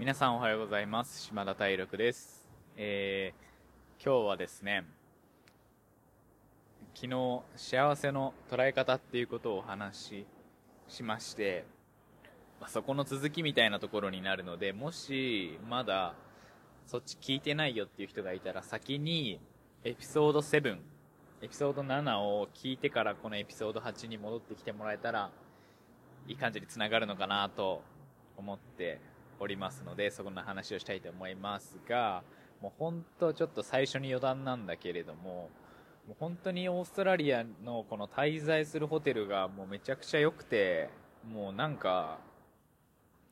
皆さんおはようございます。島田体力です。今日はですね、昨日幸せの捉え方っていうことをお話しまして、そこの続きみたいなところになるので、もしまだそっち聞いてないよっていう人がいたら、先にエピソード7、エピソード7を聞いてからこのエピソード8に戻ってきてもらえたらいい感じにつながるのかなと思っておりますので、そこの話をしたいと思いますが、もう本当ちょっと最初に余談なんだけれども、もう本当にオーストラリアのこの滞在するホテルがもうめちゃくちゃ良くて、もうなんか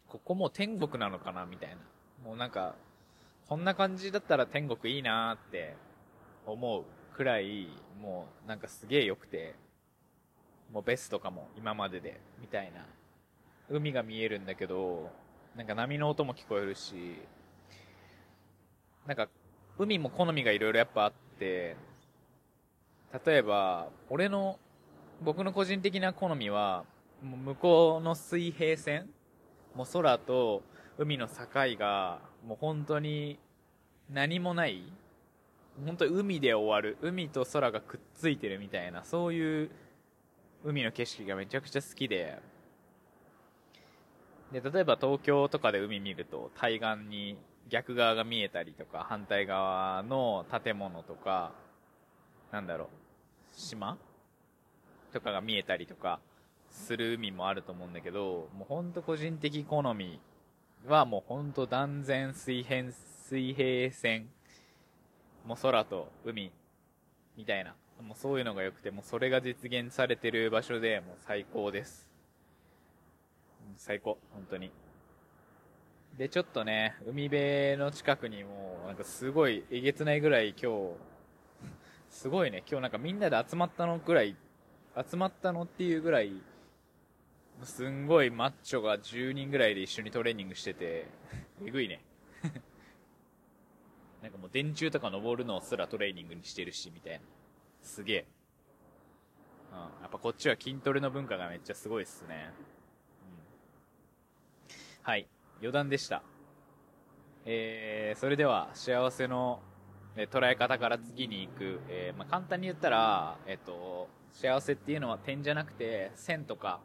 ここもう天国なのかなみたいな、もうなんかこんな感じだったら天国いいなって思うくらい、もうなんかすげえ良くて、もうベストかも今まででみたいな、海が見えるんだけどなんか波の音も聞こえるし、なんか海も好みがいろいろやっぱあって、例えば僕の個人的な好みはもう向こうの水平線、もう空と海の境がもう本当に何もない、本当に海で終わる、海と空がくっついてるみたいな、そういう海の景色がめちゃくちゃ好きで、で例えば東京とかで海見ると対岸に逆側が見えたりとか、反対側の建物とかなんだろう島とかが見えたりとかする海もあると思うんだけど、もうほんと個人的好みはもうほんと断然水平線、もう空と海みたいな、もうそういうのが良くて、もうそれが実現されてる場所でもう最高です。最高、本当に。で、ちょっとね、海辺の近くにもうなんかすごいえげつないぐらい今日すごいね、今日なんかみんなで集まったのっていうぐらい、すんごいマッチョが10人ぐらいで一緒にトレーニングしててえぐいねなんかもう電柱とか登るのすらトレーニングにしてるしみたいな、すげえ、うん、やっぱこっちは筋トレの文化がめっちゃすごいっすね。はい、余談でした。それでは幸せの捉え方から次に行く、簡単に言ったら、幸せっていうのは点じゃなくて線とか、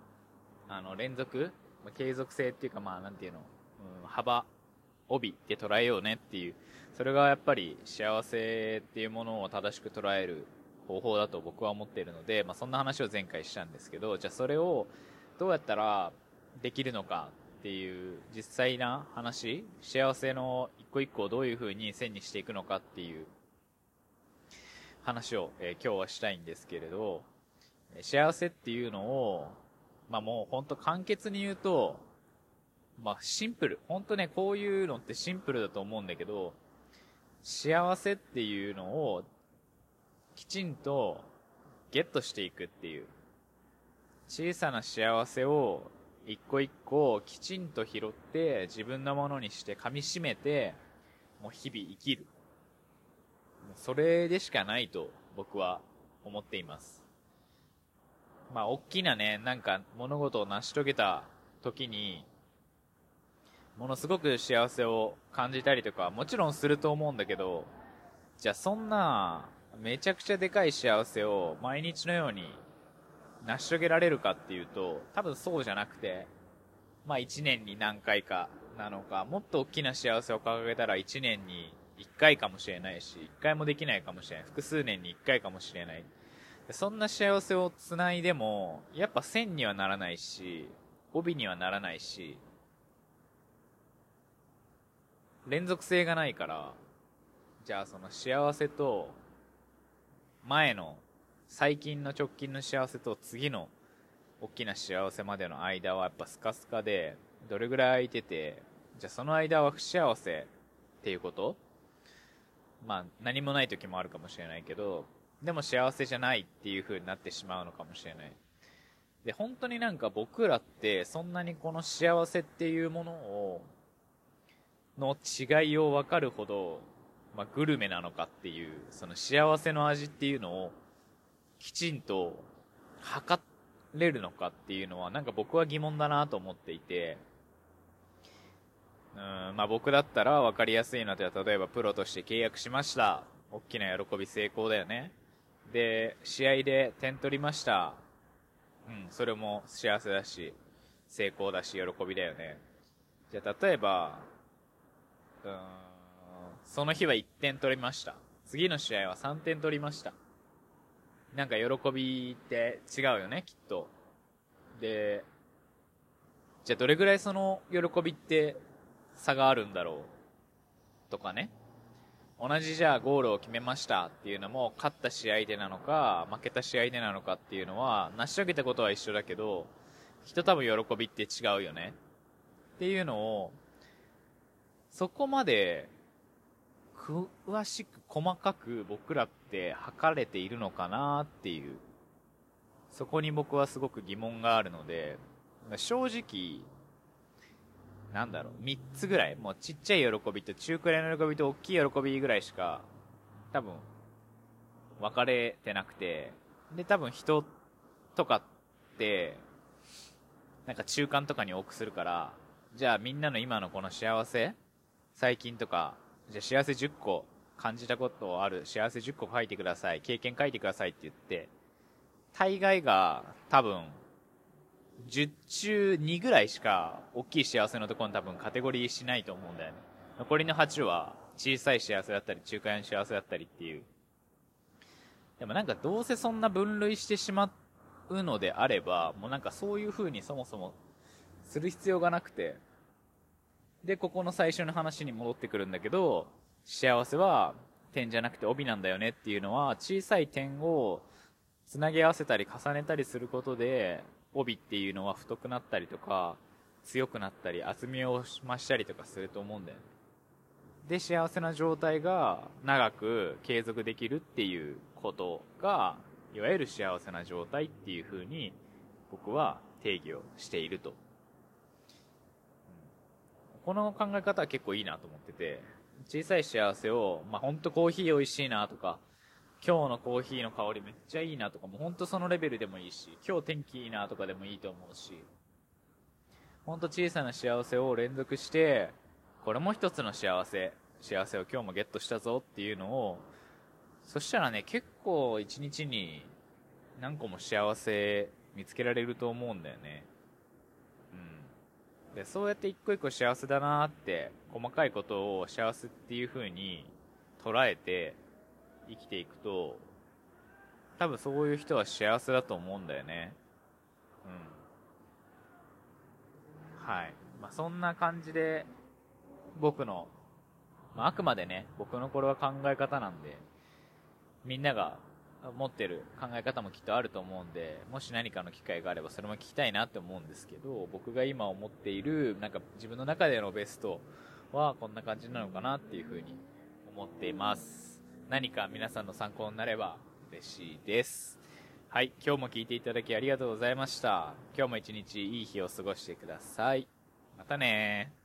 連続、継続性っていうか、なんていうの、幅、帯で捉えようねっていう、それがやっぱり幸せっていうものを正しく捉える方法だと僕は思っているので、そんな話を前回したんですけど、じゃあそれをどうやったらできるのかっていう実際な話、幸せの一個一個をどういう風に線にしていくのかっていう話を、今日はしたいんですけれど、幸せっていうのをもうほんと簡潔に言うと、シンプル、ほんとね、こういうのってシンプルだと思うんだけど、幸せっていうのをきちんとゲットしていくっていう、小さな幸せを一個一個きちんと拾って自分のものにして噛み締めて、もう日々生きる、それでしかないと僕は思っています。大きなね、なんか物事を成し遂げた時にものすごく幸せを感じたりとかもちろんすると思うんだけど、じゃあそんなめちゃくちゃでかい幸せを毎日のように成し遂げられるかっていうと、多分そうじゃなくて、1年に何回かなのか、もっと大きな幸せを掲げたら1年に1回かもしれないし、1回もできないかもしれない、複数年に1回かもしれない、そんな幸せをつないでもやっぱ線にはならないし、帯にはならないし、連続性がないから、じゃあその幸せと前の最近の直近の幸せと次の大きな幸せまでの間はやっぱスカスカで、どれぐらい空いてて、じゃあその間は不幸せっていうこと、何もない時もあるかもしれないけど、でも幸せじゃないっていう風になってしまうのかもしれない。で、本当になんか僕らってそんなにこの幸せっていうものをの違いを分かるほど、グルメなのかっていう、その幸せの味っていうのをきちんと測れるのかっていうのは、なんか僕は疑問だなと思っていて、まあ、僕だったら分かりやすいのでは、例えばプロとして契約しました。大きな喜び、成功だよね。で、試合で点取りました。うん、それも幸せだし、成功だし、喜びだよね。じゃあ、例えば、その日は1点取りました。次の試合は3点取りました。なんか喜びって違うよね、きっと。で、じゃあどれぐらいその喜びって差があるんだろうとかね。同じじゃあゴールを決めましたっていうのも、勝った試合でなのか、負けた試合でなのかっていうのは、成し遂げたことは一緒だけど、きっと多分喜びって違うよね。っていうのを、そこまで、詳しく細かく僕らって測れているのかなっていう、そこに僕はすごく疑問があるので、正直なんだろう、3つぐらい、もうちっちゃい喜びと中くらいの喜びと大きい喜びぐらいしか多分分かれてなくて、で多分人とかってなんか中間とかに多くするから、じゃあみんなの今のこの幸せ、最近とか、じゃあ幸せ10個感じたことある、幸せ10個書いてください、経験書いてくださいって言って、大概が多分10中2ぐらいしか大きい幸せのところに多分カテゴリーしないと思うんだよね。残りの8は小さい幸せだったり中間の幸せだったりっていう。でもなんかどうせそんな分類してしまうのであれば、もうなんかそういう風にそもそもする必要がなくて、でここの最初の話に戻ってくるんだけど、幸せは点じゃなくて帯なんだよねっていうのは、小さい点をつなぎ合わせたり重ねたりすることで、帯っていうのは太くなったりとか強くなったり厚みを増したりとかすると思うんだよね。で幸せな状態が長く継続できるっていうことが、いわゆる幸せな状態っていう風に僕は定義をしていると。この考え方は結構いいなと思ってて、小さい幸せを、まあ、ほんとコーヒー美味しいなとか、今日のコーヒーの香りめっちゃいいなとか、もうほんとそのレベルでもいいし、今日天気いいなとかでもいいと思うし、ほんと小さな幸せを連続して、これも一つの幸せ、幸せを今日もゲットしたぞっていうのを、そしたらね、結構一日に何個も幸せ見つけられると思うんだよね。でそうやって一個一個幸せだなーって細かいことを幸せっていう風に捉えて生きていくと、多分そういう人は幸せだと思うんだよね。うん。はい。まあ、そんな感じで僕の、まあ、あくまでね、僕のこれは考え方なんで、みんなが持ってる考え方もきっとあると思うんで、もし何かの機会があればそれも聞きたいなって思うんですけど、僕が今思っているなんか自分の中でのベストはこんな感じなのかなっていう風に思っています。何か皆さんの参考になれば嬉しいです。はい、今日も聞いていただきありがとうございました。今日も一日いい日を過ごしてください。またねー。